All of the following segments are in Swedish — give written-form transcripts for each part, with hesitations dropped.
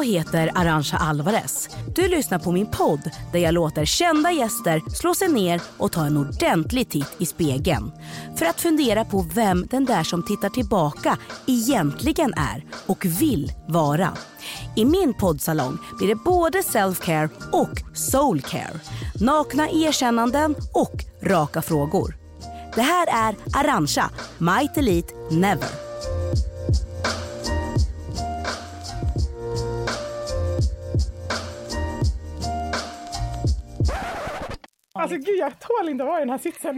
Jag heter Arantxa Alvarez. Du lyssnar på min podd där jag låter kända gäster slå sig ner och ta en ordentlig titt i spegeln. För att fundera på vem den där som tittar tillbaka egentligen är och vill vara. I min poddsalong blir det både self-care och soul-care. Nakna erkännanden och raka frågor. Det här är Arantxa, My Delete Never. Alltså gud, jag tål inte att vara i den här sitsen.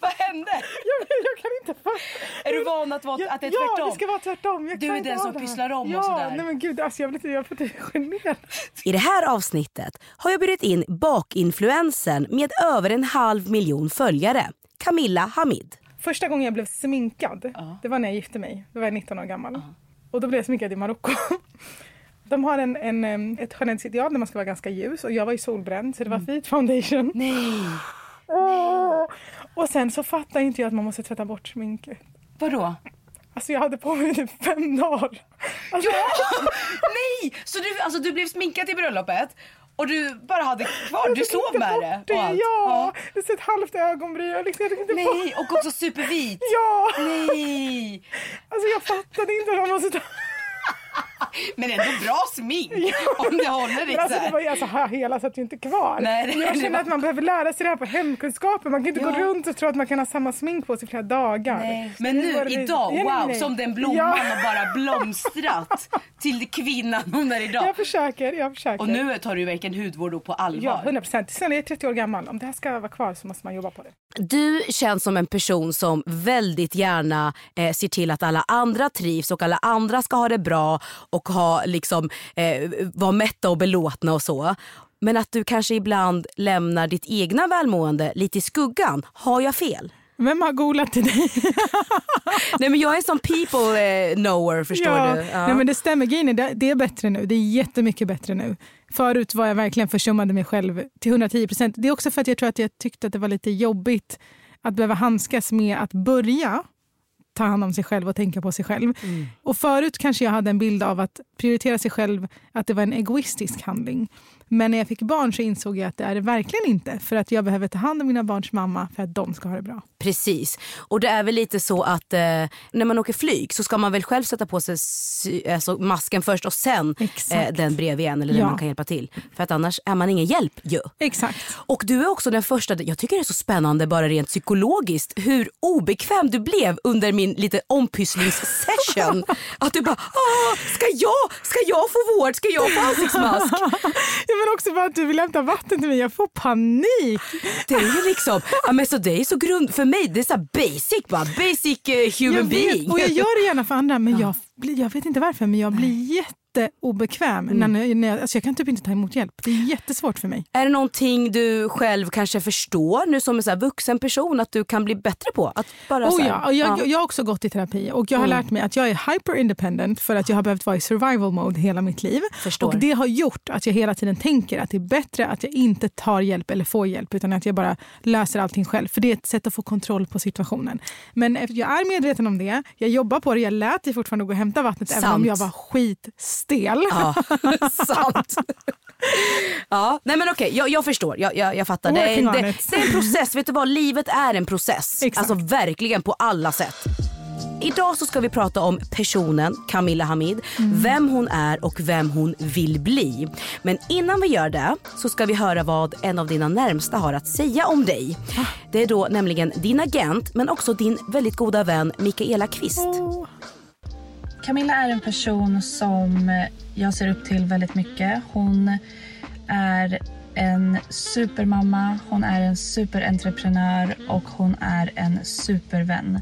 Vad hände? Jag kan inte fatta. Är du van att vara att det är tvärtom? Ja, det ska vara tvärtom. Jag du är den som pysslar om och sådär. Ja, nej men gud, alltså jag får inte generad. I det här avsnittet har jag bjudit in bakinfluensen med över 500,000 följare, Camilla Hamid. Första gången jag blev sminkad, det var när jag gifte mig. Då var jag 19 år gammal. Och då blev jag sminkad i Marocko. De har ett skönhets ideal där man ska vara ganska ljus. Och jag var ju solbränd, så det var fint foundation. Nej! Oh. Och sen så fattar inte jag att man måste tvätta bort sminket. Vadå? Alltså jag hade på mig typ 5 dagar. Alltså... Ja! Nej! Så du blev sminkad i bröllopet? Och du bara hade kvar, du sov med det och allt. Ja, det ser ett halvt ögonbryn. Liksom, nej, och också supervit. Ja! Nej! Alltså jag fattade inte att man måste ta... Men ändå bra smink om det håller lite. Alltså det var ju alltså hela så att det inte kvar. Nej, jag känner att man behöver lära sig det här på hemkunskapen. Man kan inte gå runt och tro att man kan ha samma smink på sig flera dagar. Nej. Men nu idag, wow, som den blomman har bara blomstrat till kvinnan hon är idag. Jag försöker. Och nu tar du verkligen hudvård på allvar. Ja, 100%. Sen är jag 30 år gammal. Om det här ska vara kvar så måste man jobba på det. Du känns som en person som väldigt gärna ser till att alla andra trivs och alla andra ska ha det bra och ha liksom vara mätta och belåtna och så. Men att du kanske ibland lämnar ditt egna välmående lite i skuggan. Har jag fel? Vem har golat till dig? Nej men jag är som people knower, förstår du? Ja. Nej men det stämmer, Gini, det är bättre nu. Det är jättemycket bättre nu. Förut var jag verkligen försummade mig själv till 110%. Det är också för att jag tror att jag tyckte att det var lite jobbigt att behöva handskas med att börja ta hand om sig själv och tänka på sig själv. Mm. Och förut kanske jag hade en bild av att prioritera sig själv, att det var en egoistisk handling. Men när jag fick barn så insåg jag att det är det verkligen inte. För att jag behöver ta hand om mina barns mamma för att de ska ha det bra. Precis. Och det är väl lite så att när man åker flyg så ska man väl själv sätta på sig masken först och sen den bredvid en eller den man kan hjälpa till. För att annars är man ingen hjälp ju. Exakt. Och du är också den första, jag tycker det är så spännande bara rent psykologiskt hur obekväm du blev under min lite ompysslingssession. Att du bara, ska jag få vård? Ska jag få ansiktsmask? Men också bara att du vill hämta vatten till mig. Jag får panik. Det är ju liksom... men så det är så grund... För mig, det är så här basic bara. Basic human being. Och jag gör det gärna för andra. Men jag vet inte varför. Men jag blir jätteobekväm. När jag, alltså jag kan typ inte ta emot hjälp. Det är jättesvårt för mig. Är det någonting du själv kanske förstår nu som en så här vuxen person att du kan bli bättre på? Att bara så här, jag har också gått i terapi. Och jag har lärt mig att jag är hyper-independent. För att jag har behövt vara i survival mode hela mitt liv. Förstår. Och det har gjort att jag hela tiden tänker att det är bättre att jag inte tar hjälp eller får hjälp, utan att jag bara löser allting själv. För det är ett sätt att få kontroll på situationen. Men jag är medveten om det. Jag jobbar på det. Jag lät dig fortfarande gå och hämta vattnet. Sant. Även om jag var skitstel. Ja, sant. Ja, nej men okej. Jag förstår. Jag fattar. Det är en process. Vet du vad? Livet är en process. Exakt. Alltså verkligen på alla sätt. Idag så ska vi prata om personen Camilla Hamid, vem hon är och vem hon vill bli. Men innan vi gör det så ska vi höra vad en av dina närmsta har att säga om dig. Det är då nämligen din agent, men också din väldigt goda vän Michaela Kvist. Oh. Camilla är en person som jag ser upp till väldigt mycket. Hon är en supermamma, hon är en superentreprenör och hon är en supervän.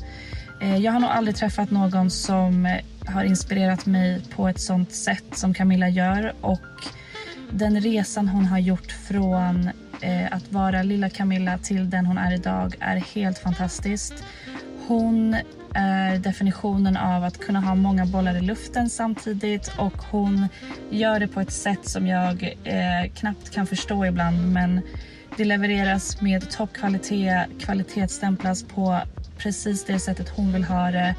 Jag har nog aldrig träffat någon som har inspirerat mig på ett sånt sätt som Camilla gör, och den resan hon har gjort från att vara lilla Camilla till den hon är idag är helt fantastiskt. Hon är definitionen av att kunna ha många bollar i luften samtidigt, och hon gör det på ett sätt som jag knappt kan förstå ibland, men det levereras med toppkvalitet, kvalitetsstämplas på precis det sättet hon vill ha det,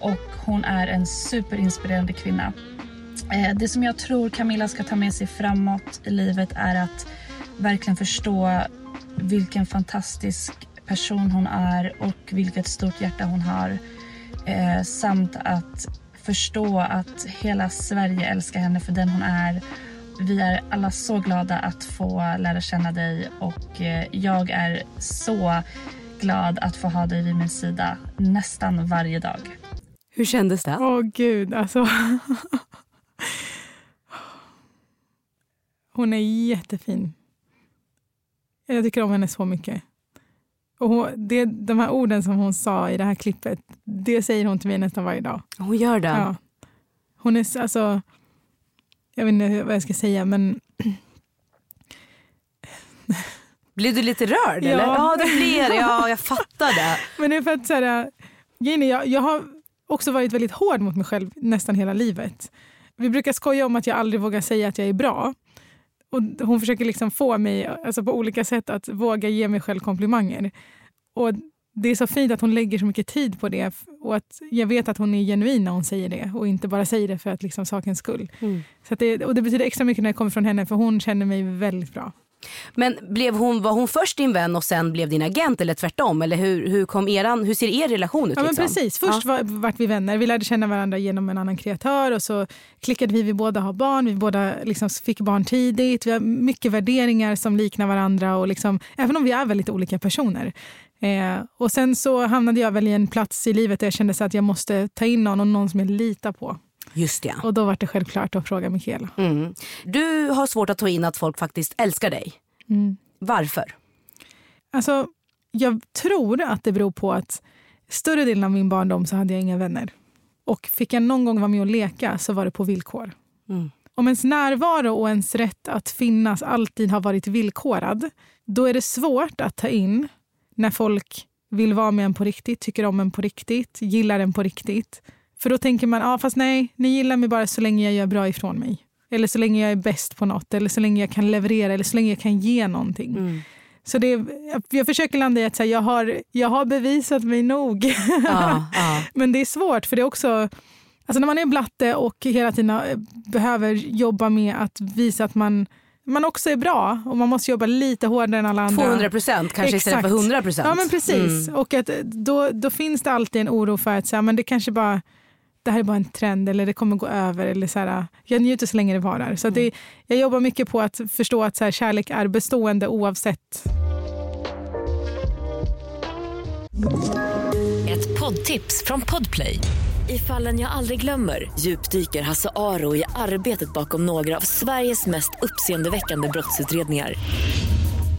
och hon är en superinspirerande kvinna. Det som jag tror Camilla ska ta med sig framåt i livet är att verkligen förstå vilken fantastisk person hon är och vilket stort hjärta hon har. Samt att förstå att hela Sverige älskar henne för den hon är. Vi är alla så glada att få lära känna dig och jag är så glad att få ha dig vid min sida nästan varje dag. Hur kändes det? Åh gud, alltså. Hon är jättefin. Jag tycker om henne så mycket. Och de här orden som hon sa i det här klippet, det säger hon till mig nästan varje dag. Hon gör det? Ja. Hon är alltså... Jag vet inte vad jag ska säga, men... Blir du lite rörd, eller? Ja, det blir jag fattar det. Men det är för att så här... Jag har också varit väldigt hård mot mig själv nästan hela livet. Vi brukar skoja om att jag aldrig vågar säga att jag är bra. Och hon försöker liksom få mig, alltså på olika sätt, att våga ge mig själv komplimanger. Och det är så fint att hon lägger så mycket tid på det. Och att jag vet att hon är genuin när hon säger det. Och inte bara säger det för att liksom sakens skull. Mm. Så att det betyder extra mycket när jag kommer från henne. För hon känner mig väldigt bra. Men var hon först din vän och sen blev din agent? Eller tvärtom? Eller hur ser er relation ut? Ja, liksom? Men precis. Först vart vi vänner. Vi lärde känna varandra genom en annan kreatör. Och så klickade vi båda har barn. Vi båda liksom fick barn tidigt. Vi har mycket värderingar som liknar varandra. Och liksom, även om vi är väldigt olika personer. Och sen så hamnade jag väl i en plats i livet där jag kände så att jag måste ta in någon som jag litar på. Just det. Och då var det självklart att fråga Michaela. Mm. Du har svårt att ta in att folk faktiskt älskar dig. Mm. Varför? Alltså, jag tror att det beror på att större delen av min barndom så hade jag inga vänner. Och fick jag någon gång vara med och leka så var det på villkor. Mm. Om ens närvaro och ens rätt att finnas alltid har varit villkorad, då är det svårt att ta in när folk vill vara med en på riktigt, tycker om en på riktigt, gillar en på riktigt. För då tänker man, fast nej, ni gillar mig bara så länge jag gör bra ifrån mig. Eller så länge jag är bäst på något. Eller så länge jag kan leverera. Eller så länge jag kan ge någonting. Mm. Så jag försöker landa i att så här, jag har bevisat mig nog. Men det är svårt för det är också... Alltså när man är blatte och hela tiden behöver jobba med att visa att man också är bra och man måste jobba lite hårdare än alla andra. 200% kanske istället för 100%. Ja men precis. Mm. Och att då finns det alltid en oro för att så här, men det kanske bara... Det här är bara en trend eller det kommer gå över. Eller så här, jag njuter så länge det varar. Så att jag jobbar mycket på att förstå att så här, kärlek är bestående oavsett. Ett poddtips från Podplay. I Fallen jag aldrig glömmer djupdyker Hasse Aro i arbetet bakom några av Sveriges mest uppseendeväckande brottsutredningar.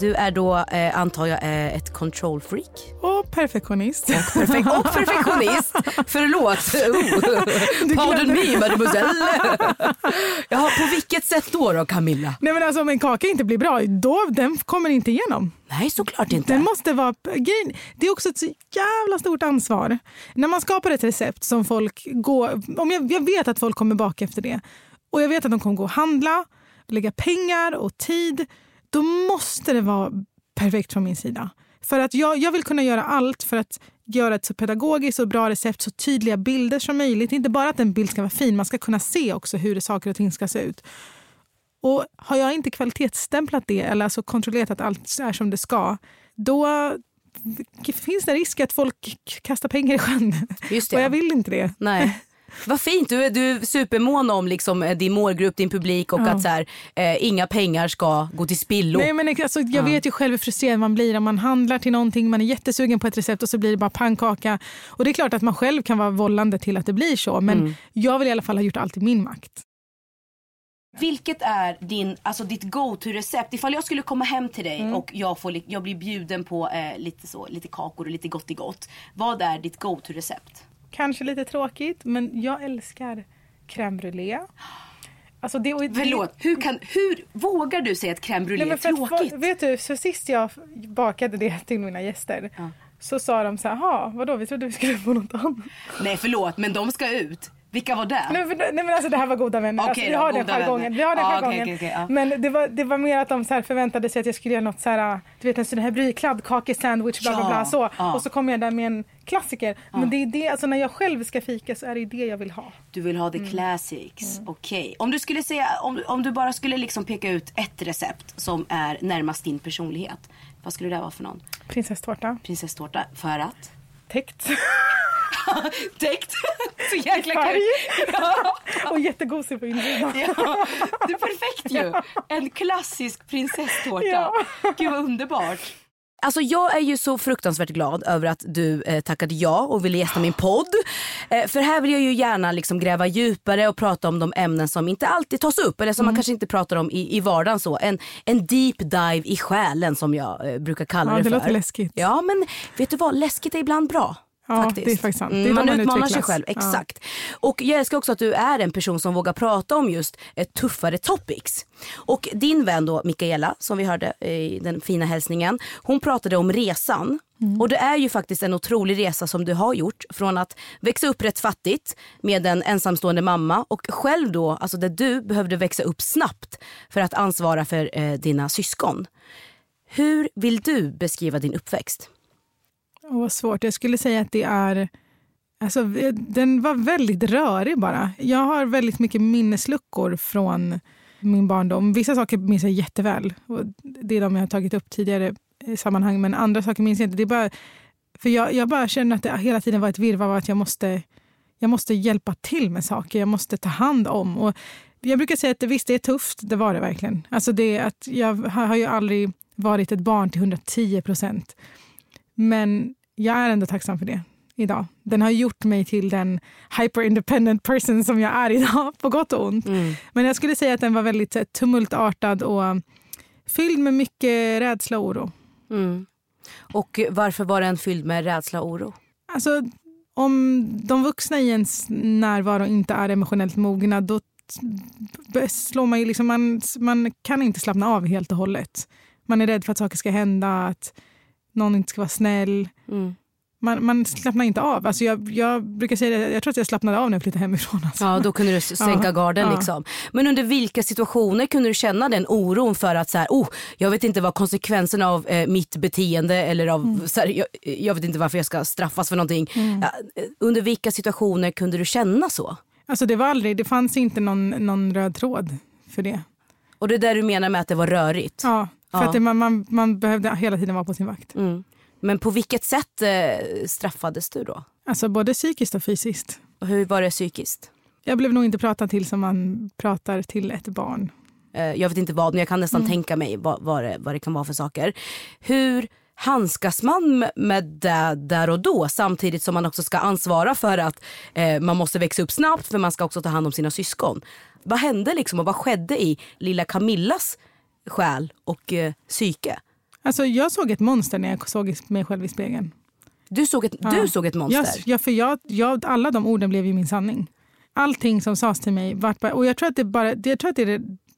Du är då, antar jag, ett control freak. Och perfektionist. Och perfektionist. Förlåt. Pardon me, mademoiselle. Jaha, på vilket sätt då Camilla? Nej men alltså om en kaka inte blir bra, då den kommer inte igenom. Nej, såklart inte. Den måste vara... Det är också ett så jävla stort ansvar. När man skapar ett recept som folk går... Om jag vet att folk kommer baka efter det. Och jag vet att de kommer gå och handla, lägga pengar och tid... Då måste det vara perfekt från min sida. För att jag vill kunna göra allt för att göra ett så pedagogiskt och bra recept, så tydliga bilder som möjligt. Inte bara att en bild ska vara fin, man ska kunna se också hur saker och ting ska se ut. Och har jag inte kvalitetsstämplat det eller alltså kontrollerat att allt är som det ska, då finns det risk att folk kastar pengar i sjön. Just det. Och jag vill inte det. Nej. Vad fint, du är supermån om liksom, din målgrupp, din publik och att så här, inga pengar ska gå till spillo. Nej men alltså, jag vet ju själv hur frustrerad man blir om man handlar till någonting, man är jättesugen på ett recept och så blir det bara pannkaka. Och det är klart att man själv kan vara vållande till att det blir så, men jag vill i alla fall ha gjort allt i min makt. Vilket är ditt go-to-recept? Ifall jag skulle komma hem till dig och jag blir bjuden på lite kakor och lite gott. Vad är ditt go-to-recept? Kanske lite tråkigt, men jag älskar crème brûlée. Alltså det, det, förlåt, hur vågar du säga att crème brûlée är tråkigt? Vet du, så sist jag bakade det till mina gäster, ja, så sa de så här, jaha, vadå, vi trodde vi skulle få något annat. Nej, förlåt, men de ska ut. Vilka var det? Nej, men alltså det här var goda vänner. Okay, alltså, vi har den jargongen. Okay. Men det var mer att de så här förväntade sig att jag skulle göra något så här, du vet, en sån här brykladd kakesandwich, bla bla bla, så. Ja. Och så kommer jag där med en klassiker. Ja. Men det är det, alltså när jag själv ska fika så är det det jag vill ha. Du vill ha the classics. Mm. Okej. Okay. Om du skulle säga, om du bara skulle liksom peka ut ett recept som är närmast din personlighet, vad skulle det vara för någon? Prinsesstårta. För att? Täckt. Täckt. Så jäkla kul. Ja. Och jättegosig på insidan. Ja. Det är perfekt ju. Ja. En klassisk prinsesstårta. Ja. Gud vad underbart. Alltså jag är ju så fruktansvärt glad över att du tackade ja och ville gästa min podd. För här vill jag ju gärna liksom gräva djupare och prata om de ämnen som inte alltid tas upp. Eller som man kanske inte pratar om i vardagen så. En deep dive i själen som jag brukar kalla det för. Ja, det låter läskigt. Ja, men vet du vad? Läskigt är ibland bra. Ja, faktiskt. Det är faktiskt sant. Det är man utmanar sig själv, exakt. Ja. Och jag älskar också att du är en person som vågar prata om just tuffare topics. Och din vän då, Michaela, som vi hörde i den fina hälsningen, hon pratade om resan. Mm. Och det är ju faktiskt en otrolig resa som du har gjort, från att växa upp rätt fattigt med en ensamstående mamma och själv då, alltså där du behövde växa upp snabbt för att ansvara för dina syskon. Hur vill du beskriva din uppväxt? Och vad svårt. Jag skulle säga att det är... Alltså, den var väldigt rörig bara. Jag har väldigt mycket minnesluckor från min barndom. Vissa saker minns jag jätteväl. Och det är de jag har tagit upp tidigare i sammanhang. Men andra saker minns jag inte. Det är bara, för jag bara känner att det hela tiden var ett virrvarr av att jag måste hjälpa till med saker. Jag måste ta hand om. Och jag brukar säga att visst, det är tufft. Det var det verkligen. Alltså det att jag har ju aldrig varit ett barn till 110%. Men jag är ändå tacksam för det idag. Den har gjort mig till den hyper-independent person som jag är idag, på gott och ont. Mm. Men jag skulle säga att den var väldigt tumultartad och fylld med mycket rädsla och oro. Mm. Och varför var den fylld med rädsla och oro? Alltså, om de vuxna i ens närvaro inte är emotionellt mogna, då slår man ju liksom... Man kan inte slappna av helt och hållet. Man är rädd för att saker ska hända, att någon inte ska vara snäll. Mm. Man slappnar inte av. Alltså jag brukar säga det, jag tror att jag slappnade av när jag flyttade hemifrån. Alltså. Ja, då kunde du sänka garden liksom. Men under vilka situationer kunde du känna den oron för att så här, jag vet inte vad konsekvenserna av mitt beteende eller av så här, jag vet inte varför jag ska straffas för någonting. Mm. Under vilka situationer kunde du känna så? Alltså det fanns inte någon röd tråd för det. Och det är där du menar med att det var rörigt? Ja. För att man behövde hela tiden vara på sin vakt. Mm. Men på vilket sätt straffades du då? Alltså både psykiskt och fysiskt. Och hur var det psykiskt? Jag blev nog inte pratad till som man pratar till ett barn. Jag vet inte vad, men jag kan nästan tänka mig vad det kan vara för saker. Hur handskas man med det där och då, samtidigt som man också ska ansvara för att man måste växa upp snabbt, för man ska också ta hand om sina syskon? Vad hände liksom, och vad skedde i lilla Camillas själ och psyke? Alltså jag såg ett monster när jag såg mig själv i spegeln. Du såg ett monster? Ja, för alla de orden blev ju min sanning. Allting som sades till mig vart bara, och jag tror att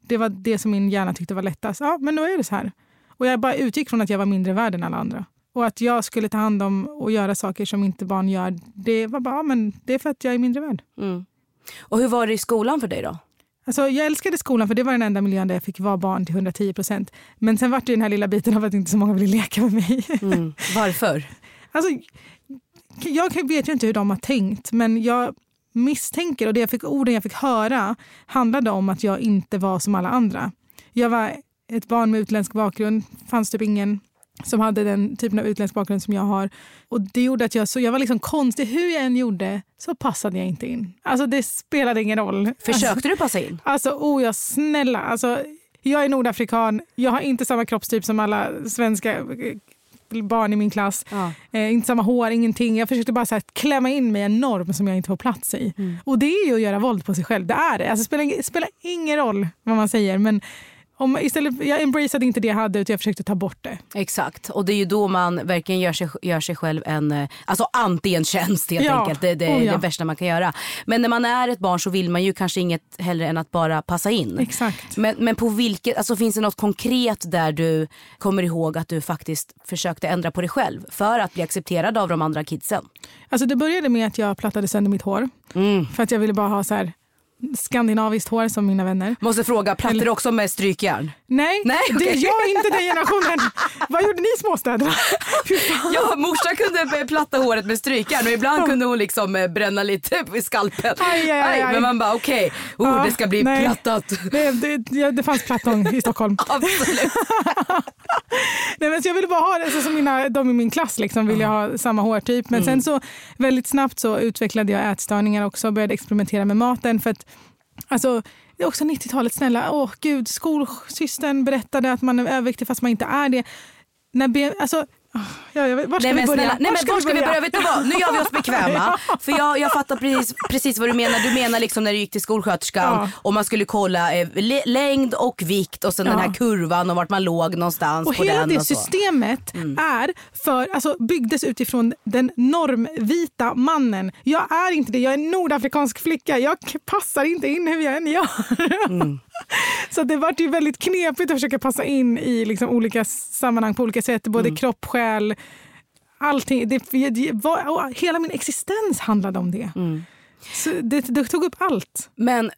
det var det som min hjärna tyckte var lättast. Ja, men då är det så här. Och jag bara utgick från att jag var mindre värd än alla andra. Och att jag skulle ta hand om och göra saker som inte barn gör, det var bara, men det är för att jag är mindre värd. Mm. Och hur var det i skolan för dig då? Alltså, jag älskade skolan för det var den enda miljön där jag fick vara barn till 110%. Men sen var det den här lilla biten av att inte så många ville leka med mig. Mm. Varför? Alltså, jag vet ju inte hur de har tänkt, men jag misstänker, och orden jag fick höra handlade om att jag inte var som alla andra. Jag var ett barn med utländsk bakgrund, fanns typ ingen som hade den typen av utländsk bakgrund som jag har. Och det gjorde att jag var liksom konstig. Hur jag än gjorde så passade jag inte in. Alltså det spelade ingen roll. Försökte du passa in? Alltså, jag snälla. Alltså, jag är nordafrikan. Jag har inte samma kroppstyp som alla svenska barn i min klass. Ja. Inte samma hår, ingenting. Jag försökte bara så här klämma in mig en norm som jag inte får plats i. Mm. Och det är ju att göra våld på sig själv. Det är det. Alltså, spelar ingen roll vad man säger, men Jag embraceade inte det jag hade, utan jag försökte ta bort det. Exakt, och det är ju då man verkligen gör sig själv en, alltså anti-tjänst helt enkelt. Det är det värsta man kan göra. Men när man är ett barn så vill man ju kanske inget hellre än att bara passa in. Exakt. Men på vilket, alltså finns det något konkret där du kommer ihåg att du faktiskt försökte ändra på dig själv för att bli accepterad av de andra kidsen? Alltså det började med att jag plattade sönder mitt hår. För att jag ville bara ha så här skandinaviskt hår som mina vänner. Måste fråga, plattar du också med strykjärn? Nej, okay. Det gör inte den generationen. Vad gjorde ni småstäder? Ja, morsan kunde platta håret med strykjärn och ibland kunde hon liksom bränna lite i skalpen. Aj. Men man bara okej, det ska bli plattat. Det fanns plattång i Stockholm. Absolut. Nej, men så jag ville bara ha det så som de i min klass liksom ville ha samma hårtyp. Men sen så väldigt snabbt så utvecklade jag ätstörningar också och började experimentera med maten för att alltså, det är också 90-talet, snälla. Åh gud, skolsystern berättade att man är överviktig fast man inte är det. Var ska vi börja? Vet du vad? Nu gör vi oss bekväma. För jag fattar precis vad du menar. Du menar liksom när du gick till skolsköterskan och man skulle kolla längd och vikt och sen den här kurvan och vart man låg någonstans och på hela den. Och det systemet är byggdes utifrån den normvita mannen. Jag är inte det, jag är en nordafrikansk flicka. Jag passar inte in hur jag än gör. Så det var ju väldigt knepigt att försöka passa in i liksom olika sammanhang på olika sätt, både kropp, själ, allting. Hela min existens handlade om det. Så det tog upp allt. Men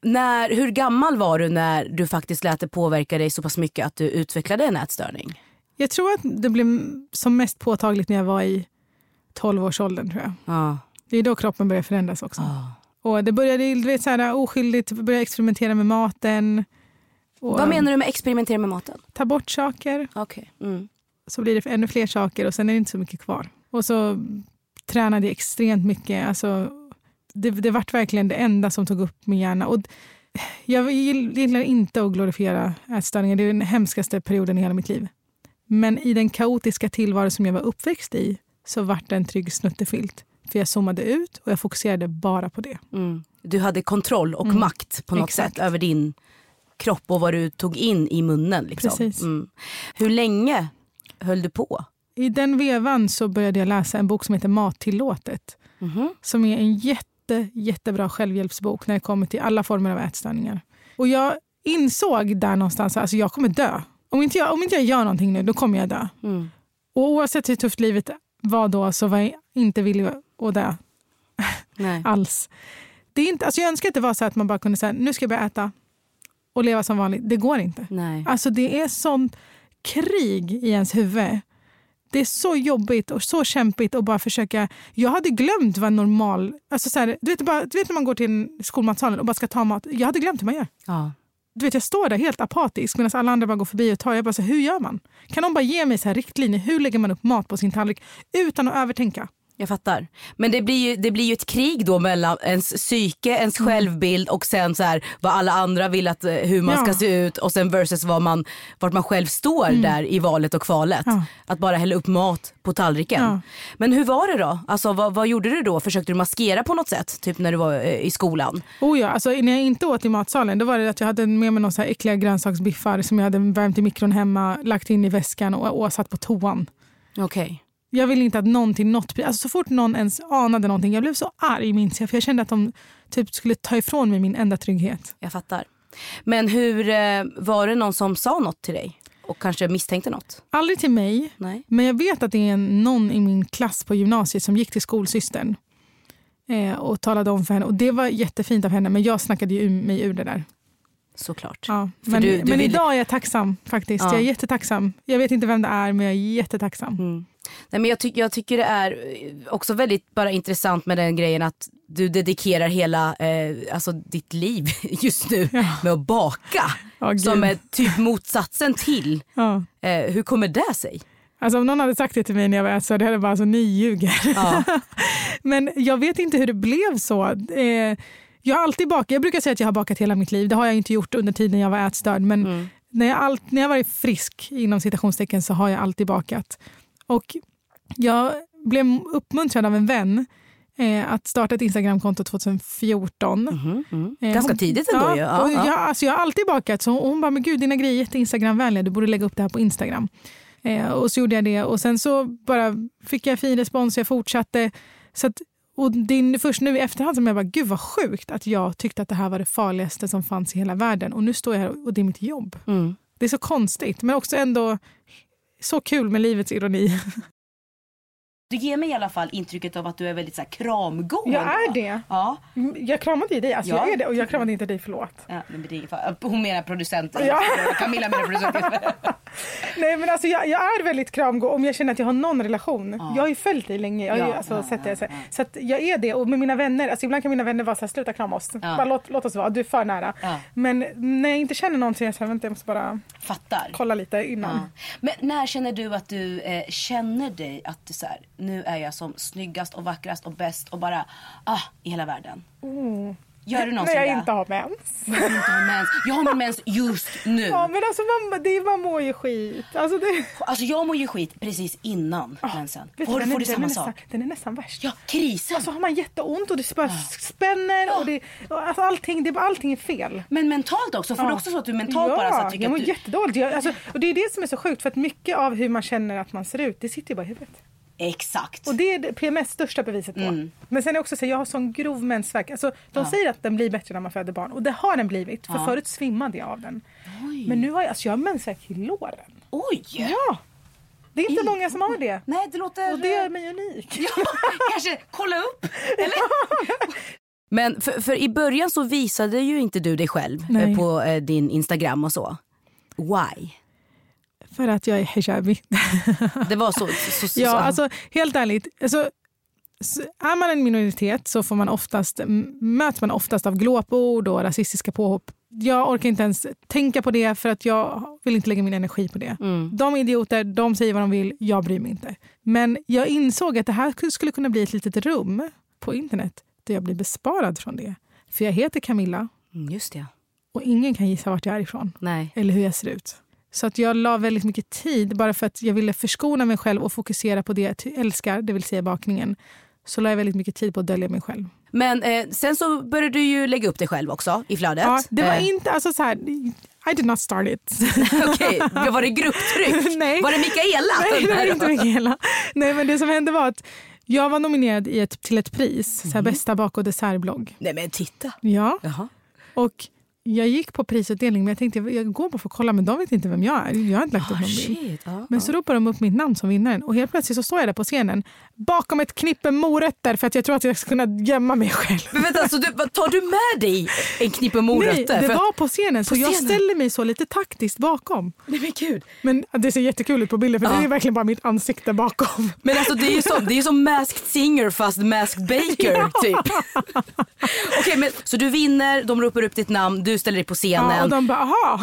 hur gammal var du när du faktiskt lät det påverka dig så pass mycket att du utvecklade en ätstörning? Jag tror att det blev som mest påtagligt när jag var i 12-årsåldern, tror jag. Ah. Det är då kroppen börjar förändras också. Ah. Och det började, du vet, så här oskyldigt börja experimentera med maten. Vad menar du med experimentera med maten? Ta bort saker. Okej. Så blir det ännu fler saker och sen är det inte så mycket kvar. Och så tränade jag extremt mycket. Alltså, det var verkligen det enda som tog upp min hjärna. Och jag gillar inte att glorifiera ätstörningar. Det är den hemskaste perioden i hela mitt liv. Men i den kaotiska tillvaro som jag var uppväxt i så var det en trygg snuttefilt. För jag zoomade ut och jag fokuserade bara på det. Du hade kontroll och makt på något sätt över din kropp och vad du tog in i munnen. Liksom. Precis. Hur länge höll du på? I den vevan så började jag läsa en bok som heter Mat tillåtet. Som är en jättebra självhjälpsbok när det kommer till alla former av ätstörningar. Och jag insåg där någonstans att alltså, jag kommer dö. Om inte jag gör någonting nu, då kommer jag dö. Och oavsett hur tufft livet var då så var jag inte villig att dö. Nej. Alls. Det är inte, alltså jag önskar att det var så att man bara kunde säga nu ska jag börja äta och leva som vanligt. Det går inte. Nej. Alltså det är sånt krig i ens huvud. Det är så jobbigt och så kämpigt att bara försöka. Jag hade glömt vad normal, alltså så här, du vet när man går till skolmatsalen och bara ska ta mat. Jag hade glömt hur man gör. Ja. Du vet, jag står där helt apatisk medan alla andra bara går förbi och tar. Jag bara så här, hur gör man? Kan de bara ge mig så här riktlinjer? Hur lägger man upp mat på sin tallrik utan att övertänka? Jag fattar. Men det blir ju ett krig då mellan ens psyke, ens självbild och sen så här vad alla andra vill att hur man ska se ut och sen versus vart man själv står där i valet och kvalet. Ja. Att bara hälla upp mat på tallriken. Ja. Men hur var det då? Alltså vad gjorde du då? Försökte du maskera på något sätt? Typ när du var i skolan? Alltså när jag inte åt i matsalen då var det att jag hade med mig några så här äckliga grönsaksbiffar som jag hade värmt i mikron hemma, lagt in i väskan och satt på toan. Okej. Jag ville inte att någon till något... Alltså så fort någon ens anade någonting... Jag blev så arg, minns jag. För jag kände att de typ skulle ta ifrån mig min enda trygghet. Jag fattar. Men hur... Var det någon som sa något till dig? Och kanske misstänkte något? Aldrig till mig. Nej. Men jag vet att det är någon i min klass på gymnasiet som gick till skolsystern. Och talade om för henne. Och det var jättefint av henne. Men jag snackade ju mig ur det där. Såklart. Ja, men idag är jag tacksam faktiskt. Ja. Jag är jättetacksam. Jag vet inte vem det är, men jag är jättetacksam. Nej, men jag tycker det är också väldigt bara intressant med den grejen att du dedikerar hela alltså ditt liv just nu med att baka som är typ motsatsen till. Hur kommer det sig? Alltså om någon hade sagt det till mig när jag var ätstörd, det hade bara så nyljuger. Ja. Men jag vet inte hur det blev så. Jag har alltid bakat. Jag brukar säga att jag har bakat hela mitt liv. Det har jag inte gjort under tiden jag var ätstörd, men när jag varit frisk inom citationstecken så har jag alltid bakat. Och jag blev uppmuntrad av en vän att starta ett Instagramkonto 2014. Ganska tidigt ändå ju. Ja, ja. Alltså jag har alltid bakat, så hon bara, men gud, dina grejer är jätte-Instagramvänliga, du borde lägga upp det här på Instagram. Och så gjorde jag det, och sen så bara fick jag fin respons, jag fortsatte. Så att, och det är först nu i efterhand som jag bara, gud vad sjukt att jag tyckte att det här var det farligaste som fanns i hela världen. Och nu står jag här och det är mitt jobb. Mm. Det är så konstigt, men också ändå så kul med livets ironi. Du ger mig i alla fall intrycket av att du är väldigt så här kramgående. Jag är det. Ja. Jag kramade ju dig. Alltså, ja. Jag är det, och jag kramade inte dig, förlåt. Ja, men det är, hon menar producenten. Ja. Camilla menar producenten. Nej, men alltså, jag är väldigt kramgående om jag känner att jag har någon relation. Ja. Jag har ju följt dig länge. Jag har ju, alltså, sett det. Så att jag är det. Och med mina vänner, alltså, ibland kan mina vänner vara så här, sluta krama oss. Ja. Bara låt oss vara, du är för nära. Ja. Men när jag inte känner någonting, jag säger, vänta, jag måste bara kolla lite innan. Ja. Men när känner du att du känner dig att du så här, nu är jag som snyggast och vackrast och bäst och bara, i hela världen. Gör du någonsin det? Jag inte har mens. Jag har min mens just nu. Ja, men alltså man mår ju skit. Alltså jag mår ju skit precis innan mensen. Får du samma sak? Den är nästan värst. Ja, krisen. Alltså har man jätteont och det bara spänner och det, alltså allting är fel. Men mentalt också, för det är också så att du mentalt bara så tycker jag att du... Ja, jättedåligt. Alltså, och det är det som är så sjukt, för att mycket av hur man känner att man ser ut, det sitter ju bara i huvudet. Exakt. Och det är PMS största beviset på. Men sen är också så att jag har sån grov mensvärk. Alltså, de säger att den blir bättre när man föder barn. Och det har den blivit. För förut svimmade jag av den. Oj. Men nu har jag mensvärk i låren. Oj! Ja! Det är inte många som har det. Nej, det låter... Och det är mig unik. Ja, kanske kolla upp. Eller? Men för i början så visade ju inte du dig själv. Nej. På din Instagram och så. Why? För att jag är hijabi. Det var så. Ja, alltså helt ärligt. Alltså, är man en minoritet så får man möts man oftast av glåpord och rasistiska påhopp. Jag orkar inte ens tänka på det, för att jag vill inte lägga min energi på det. De idioter, de säger vad de vill, jag bryr mig inte. Men jag insåg att det här skulle kunna bli ett litet rum på internet där jag blir besparad från det. För jag heter Camilla. Just det. Och ingen kan gissa vart jag är ifrån. Nej. Eller hur jag ser ut. Så att jag la väldigt mycket tid, bara för att jag ville förskona mig själv och fokusera på det jag älskar, det vill säga bakningen. Så la jag väldigt mycket tid på att dölja mig själv. Men sen så började du ju lägga upp dig själv också i flödet. Ja, det var inte, alltså så här... I did not start it. Okej, var det grupptryck? Nej. Var det Michaela? Nej, det var inte Michaela. Nej, men det som hände var att jag var nominerad till ett pris. Så här, bästa bak- och dessertblogg. Nej, men titta. Ja. Jaha. Och... jag gick på prisutdelning, men jag tänkte jag går bara för att kolla, men de vet inte vem jag är. Jag har inte lagt upp någon bild. Men så ropar de upp mitt namn som vinnaren. Och helt plötsligt så står jag där på scenen bakom ett knippe morötter, för att jag tror att jag ska kunna gömma mig själv. Men vänta, så tar du med dig en knippe morötter? Nej, det var på scenen. Så jag ställer mig så lite taktiskt bakom. Nej, men gud. Men det ser jättekul ut på bilden, för det är verkligen bara mitt ansikte bakom. Men alltså det är ju som Masked Singer fast Masked Baker typ. Okej, men så du vinner, de ropar upp ditt namn, du ställer dig på scenen. Ja, och de bara, aha.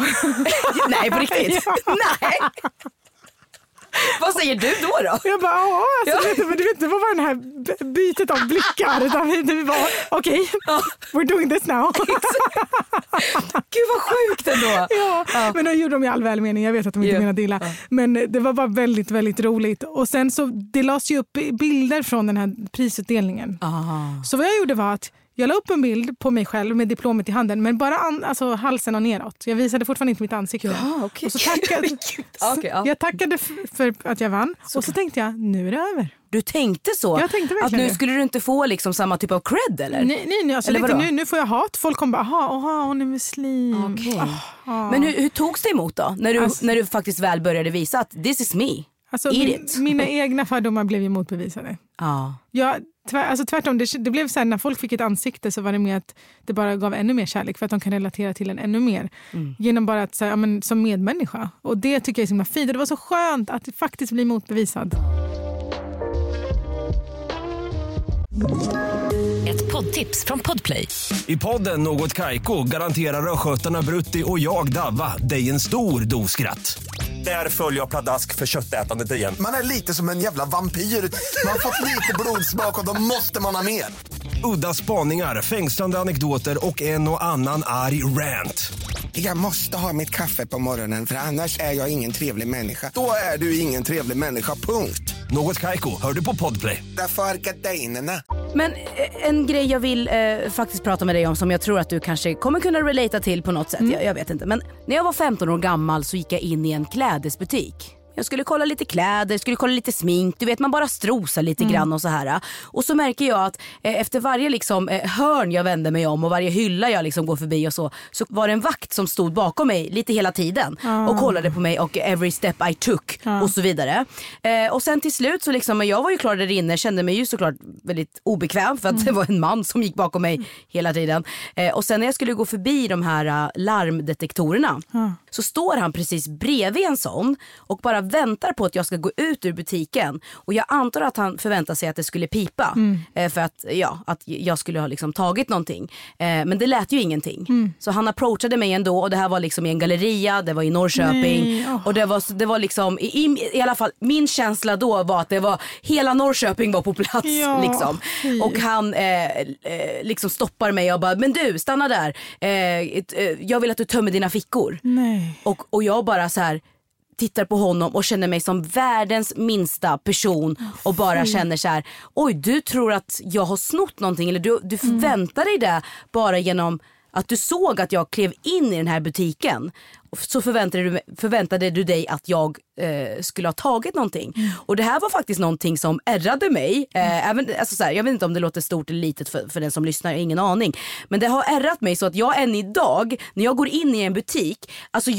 Nej, på riktigt. Nej. Vad säger du då? Jag bara, alltså, ja. Men du vet inte vad var den här bytet av blickar. Utan vi bara, okej, we're doing this now. Gud, vad sjukt ändå. Ja. Men de gjorde dem i all välmening. Jag vet att de inte menade illa. Ja. Men det var bara väldigt, väldigt roligt. Och sen så, det lades ju upp bilder från den här prisutdelningen. Aha. Så vad jag gjorde var att jag la upp en bild på mig själv med diplomet i handen, men bara alltså halsen och neråt. Jag visade fortfarande inte mitt ansikte. Ja, okay. Och så tackade, jag tackade för att jag vann. Så. Och så tänkte jag, nu är det över. Du tänkte så? Jag tänkte verkligen. Att nu skulle du inte få liksom samma typ av cred, eller? Nej alltså, eller nu får jag hat. Folk kommer bara, hon är muslim. Okay. Men hur togs det emot då? När du faktiskt väl började visa att this is me. Alltså, mina egna fördomar blev ju motbevisade. Alltså tvärtom, det blev så här, när folk fick ett ansikte så var det mer att det bara gav ännu mer kärlek, för att de kan relatera till en ännu mer genom bara att säga, som medmänniska. Och det tycker jag är så himla fint. Det var så skönt att det faktiskt bli motbevisad. Ett poddtips från Podplay. I podden Något Kaiko garanterar röskötarna Brutti och jag Davva dig en stor doskratt. Där följer jag pladask för köttätandet igen. Man är lite som en jävla vampyr. Man har fått lite blodsmak och då måste man ha mer. Udda spaningar, fängslande anekdoter och en och annan arg rant. Jag måste ha mitt kaffe på morgonen, för annars är jag ingen trevlig människa. Då är du ingen trevlig människa, punkt. Något Kaiko, hör du på Podplay. Därför är gardinerna. Men en grej jag vill faktiskt prata med dig om, som jag tror att du kanske kommer kunna relatera till på något sätt. Jag vet inte. Men när jag var 15 år gammal så gick jag in i en klädesbutik. Jag skulle kolla lite kläder, skulle kolla lite smink. Du vet, man bara strosar lite grann och så här. Och så märker jag att efter varje liksom, hörn jag vände mig om och varje hylla jag liksom går förbi och så var det en vakt som stod bakom mig lite hela tiden och kollade på mig och every step I took och så vidare. Och sen till slut så liksom, jag var ju klar där inne, kände mig ju såklart väldigt obekväm för att det var en man som gick bakom mig hela tiden. Och sen när jag skulle gå förbi de här larmdetektorerna så står han precis bredvid en sån och bara väntar på att jag ska gå ut ur butiken, och jag antar att han förväntar sig att det skulle pipa för att jag skulle ha liksom tagit någonting, men det lät ju ingenting, så han approachade mig ändå, och det här var liksom i en galleria, det var i Norrköping. Och det var liksom i alla fall min känsla då var att det var hela Norrköping var på plats liksom. Och han liksom stoppar mig och bara, men du, stanna där, jag vill att du tömmer dina fickor. Och jag bara så här tittar på honom och känner mig som världens minsta person och bara känner så här, oj, du tror att jag har snott någonting, eller du förväntar dig det bara genom att du såg att jag klev in i den här butiken, så förväntade du dig att jag skulle ha tagit någonting. Och det här var faktiskt någonting som ärrade mig. Även, alltså så här, jag vet inte om det låter stort eller litet för den som lyssnar, ingen aning. Men det har ärrat mig så att jag än idag, när jag går in i en butik, alltså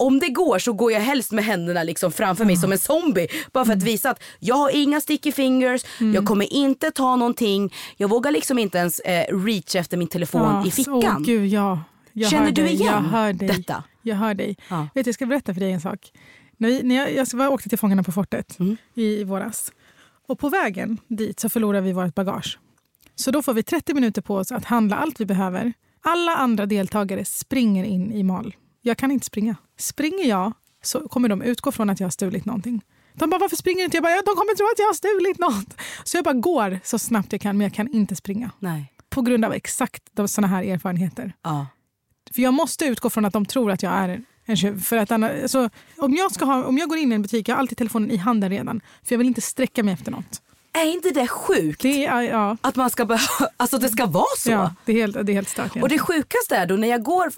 om det går så går jag helst med händerna liksom framför mig som en zombie. Bara för att visa att jag har inga sticky fingers. Jag kommer inte ta någonting. Jag vågar liksom inte ens reach efter min telefon i fickan. Åh gud, känner du igen detta? Jag hör dig. Ja. Vet du, jag ska berätta för dig en sak. När jag åkte till Fångarna på fortet i våras. Och på vägen dit så förlorar vi vårt bagage. Så då får vi 30 minuter på oss att handla allt vi behöver. Alla andra deltagare springer in i mall. Jag kan inte springa. Springer jag så kommer de utgå från att jag har stulit någonting. De bara, varför springer du inte? Jag bara, de kommer tro att jag har stulit något. Så jag bara går så snabbt jag kan, men jag kan inte springa. Nej. På grund av exakt sådana här erfarenheter. Ja. För jag måste utgå från att de tror att jag är en tjuv. För att annars, så om jag går in i en butik, jag har alltid telefonen i handen redan. För jag vill inte sträcka mig efter något. Är inte det sjukt? Att man ska alltså det ska vara så. Ja, det är helt starkt. Och det sjukaste är då när jag går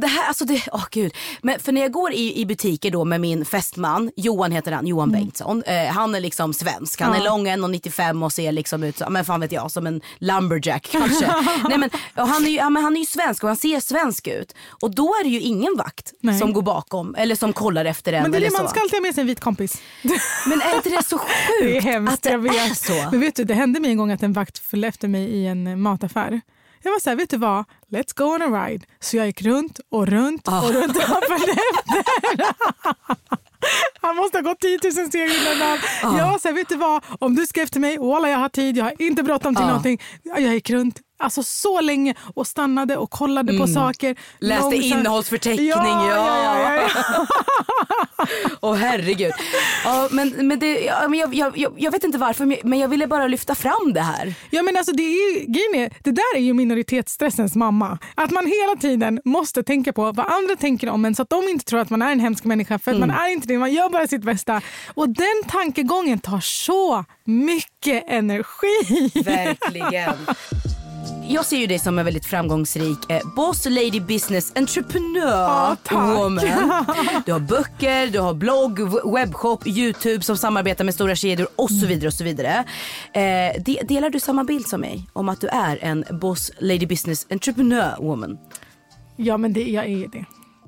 det här, alltså det, åh gud. Men för när jag går i butiker då med min fästman, Johan heter han, Johan Bengtsson. Han är liksom svensk. Han är lång, 1,95 och ser liksom ut men fan vet jag, som en lumberjack kanske. Nej men han är ju svensk och han ser svensk ut. Och då är det ju ingen vakt som går bakom eller som kollar efter en. Men det är man ska alltid ha med sig en vit kompis. Men är inte det så sjukt? Det är hemskt. Jag vet. Så. Men vet du, det hände mig en gång att en vakt följde efter mig i en mataffär. Jag var så här, vet du vad? Let's go on a ride. Så jag gick runt och runt och följde efter. Han måste ha gått 10 000 steg innan. Jag var så här, vet du vad? Om du ska efter mig, walla, jag har tid. Jag har inte bråttom till någonting. Jag gick runt. Alltså så länge och stannade och kollade på saker. Läste innehållsförteckning. Åh herregud. Ja, men jag vet inte varför, men jag ville bara lyfta fram det här. Ja men alltså det där är ju minoritetsstressens mamma. Att man hela tiden måste tänka på vad andra tänker om en, så att de inte tror att man är en hemsk människa. För att man är inte det, man gör bara sitt bästa. Och den tankegången tar så mycket energi. Verkligen. Jag ser ju dig som en väldigt framgångsrik boss, lady, business, entreprenör, woman. Du har böcker, du har blogg, webbshop, YouTube som samarbetar med stora kedjor och så vidare och så vidare. Delar du samma bild som mig om att du är en boss, lady, business, entreprenör, woman? Ja, men jag är det.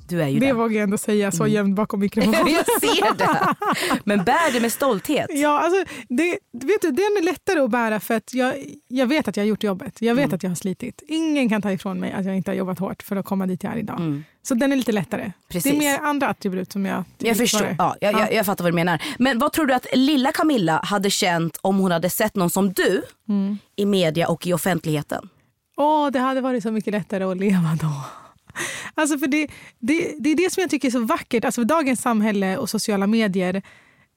Du är ju det vågar jag ändå säga, så jämnt bakom mikrofonen. Jag ser det. Men bär det med stolthet. Ja, alltså, vet du, det är lättare att bära för att jag vet att jag har gjort jobbet. Jag vet att jag har slitit. Ingen kan ta ifrån mig att jag inte har jobbat hårt för att komma dit jag är idag. Så den är lite lättare. Precis. Det är mer andra attribut som jag förstår. Ja, jag fattar vad du menar. Men vad tror du att lilla Camilla hade känt om hon hade sett någon som du i media och i offentligheten? Det hade varit så mycket lättare att leva då. Alltså för det är det som jag tycker är så vackert. Alltså dagens samhälle och sociala medier,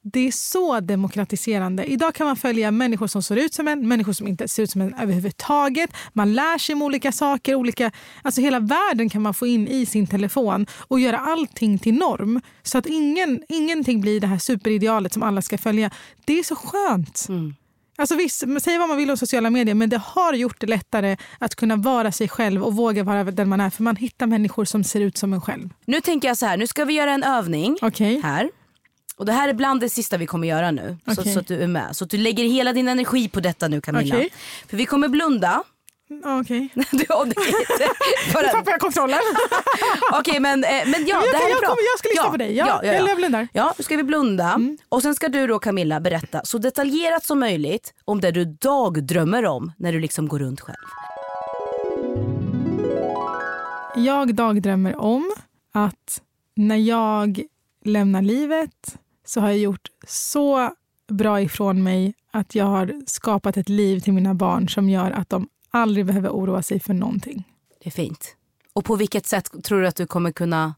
det är så demokratiserande. Idag kan man följa människor som ser ut som en, människor som inte ser ut som en överhuvudtaget. Man lär sig om olika saker, alltså hela världen kan man få in i sin telefon och göra allting till norm. Så att ingenting blir det här superidealet som alla ska följa. Det är så skönt. Alltså visst, säg vad man vill om sociala medier, men det har gjort det lättare att kunna vara sig själv och våga vara den man är. För man hittar människor som ser ut som en själv. Nu tänker jag så här, nu ska vi göra en övning här. Och det här är bland det sista vi kommer göra nu, så att du är med. Så att du lägger hela din energi på detta nu, Camilla. Okay. För vi kommer blunda. Okej. Nu tappar jag kontrollen. Okej, men ja, det här är bra. Jag ska lyssna på dig. Jag blundar. Ja, nu ska vi blunda. Och sen ska du då, Camilla, berätta så detaljerat som möjligt om det du dagdrömmer om när du liksom går runt själv. Jag dagdrömmer om att när jag lämnar livet så har jag gjort så bra ifrån mig att jag har skapat ett liv till mina barn som gör att de aldrig behöver oroa sig för någonting. Det är fint. Och på vilket sätt tror du att du kommer kunna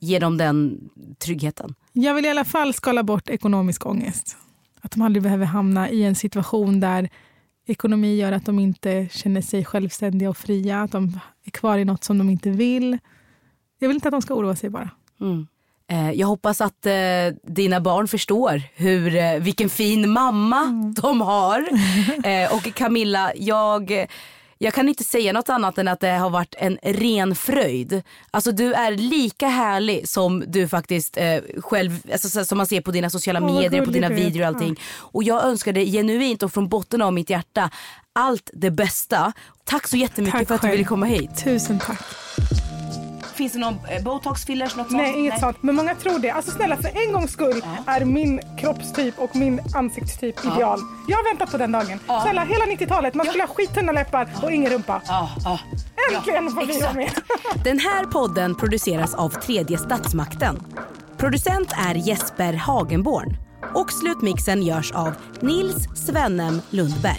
ge dem den tryggheten? Jag vill i alla fall skala bort ekonomisk ångest. Att de aldrig behöver hamna i en situation där ekonomi gör att de inte känner sig självständiga och fria. Att de är kvar i något som de inte vill. Jag vill inte att de ska oroa sig bara. Mm. Jag hoppas att dina barn förstår vilken fin mamma de har. Och Camilla, jag kan inte säga något annat än att det har varit en ren fröjd. Alltså du är lika härlig som du faktiskt själv, alltså, som man ser på dina sociala medier, på dina videor och allting. Och jag önskar dig genuint och från botten av mitt hjärta allt det bästa. Tack så jättemycket för att du ville komma hit. Tusen tack. Finns det någon botox-fillers? Nej, inget sånt. Men många tror det. Alltså snälla, för en gångs skull är min kroppstyp och min ansiktstyp ideal. Jag har väntat på den dagen. Snälla, hela 90-talet. Man skulle ha skittunna läppar och ingen rumpa. Äntligen får vi vara med. Den här podden produceras av Tredje Statsmakten. Producent är Jesper Hagenborn. Och slutmixen görs av Nils Svennem Lundberg.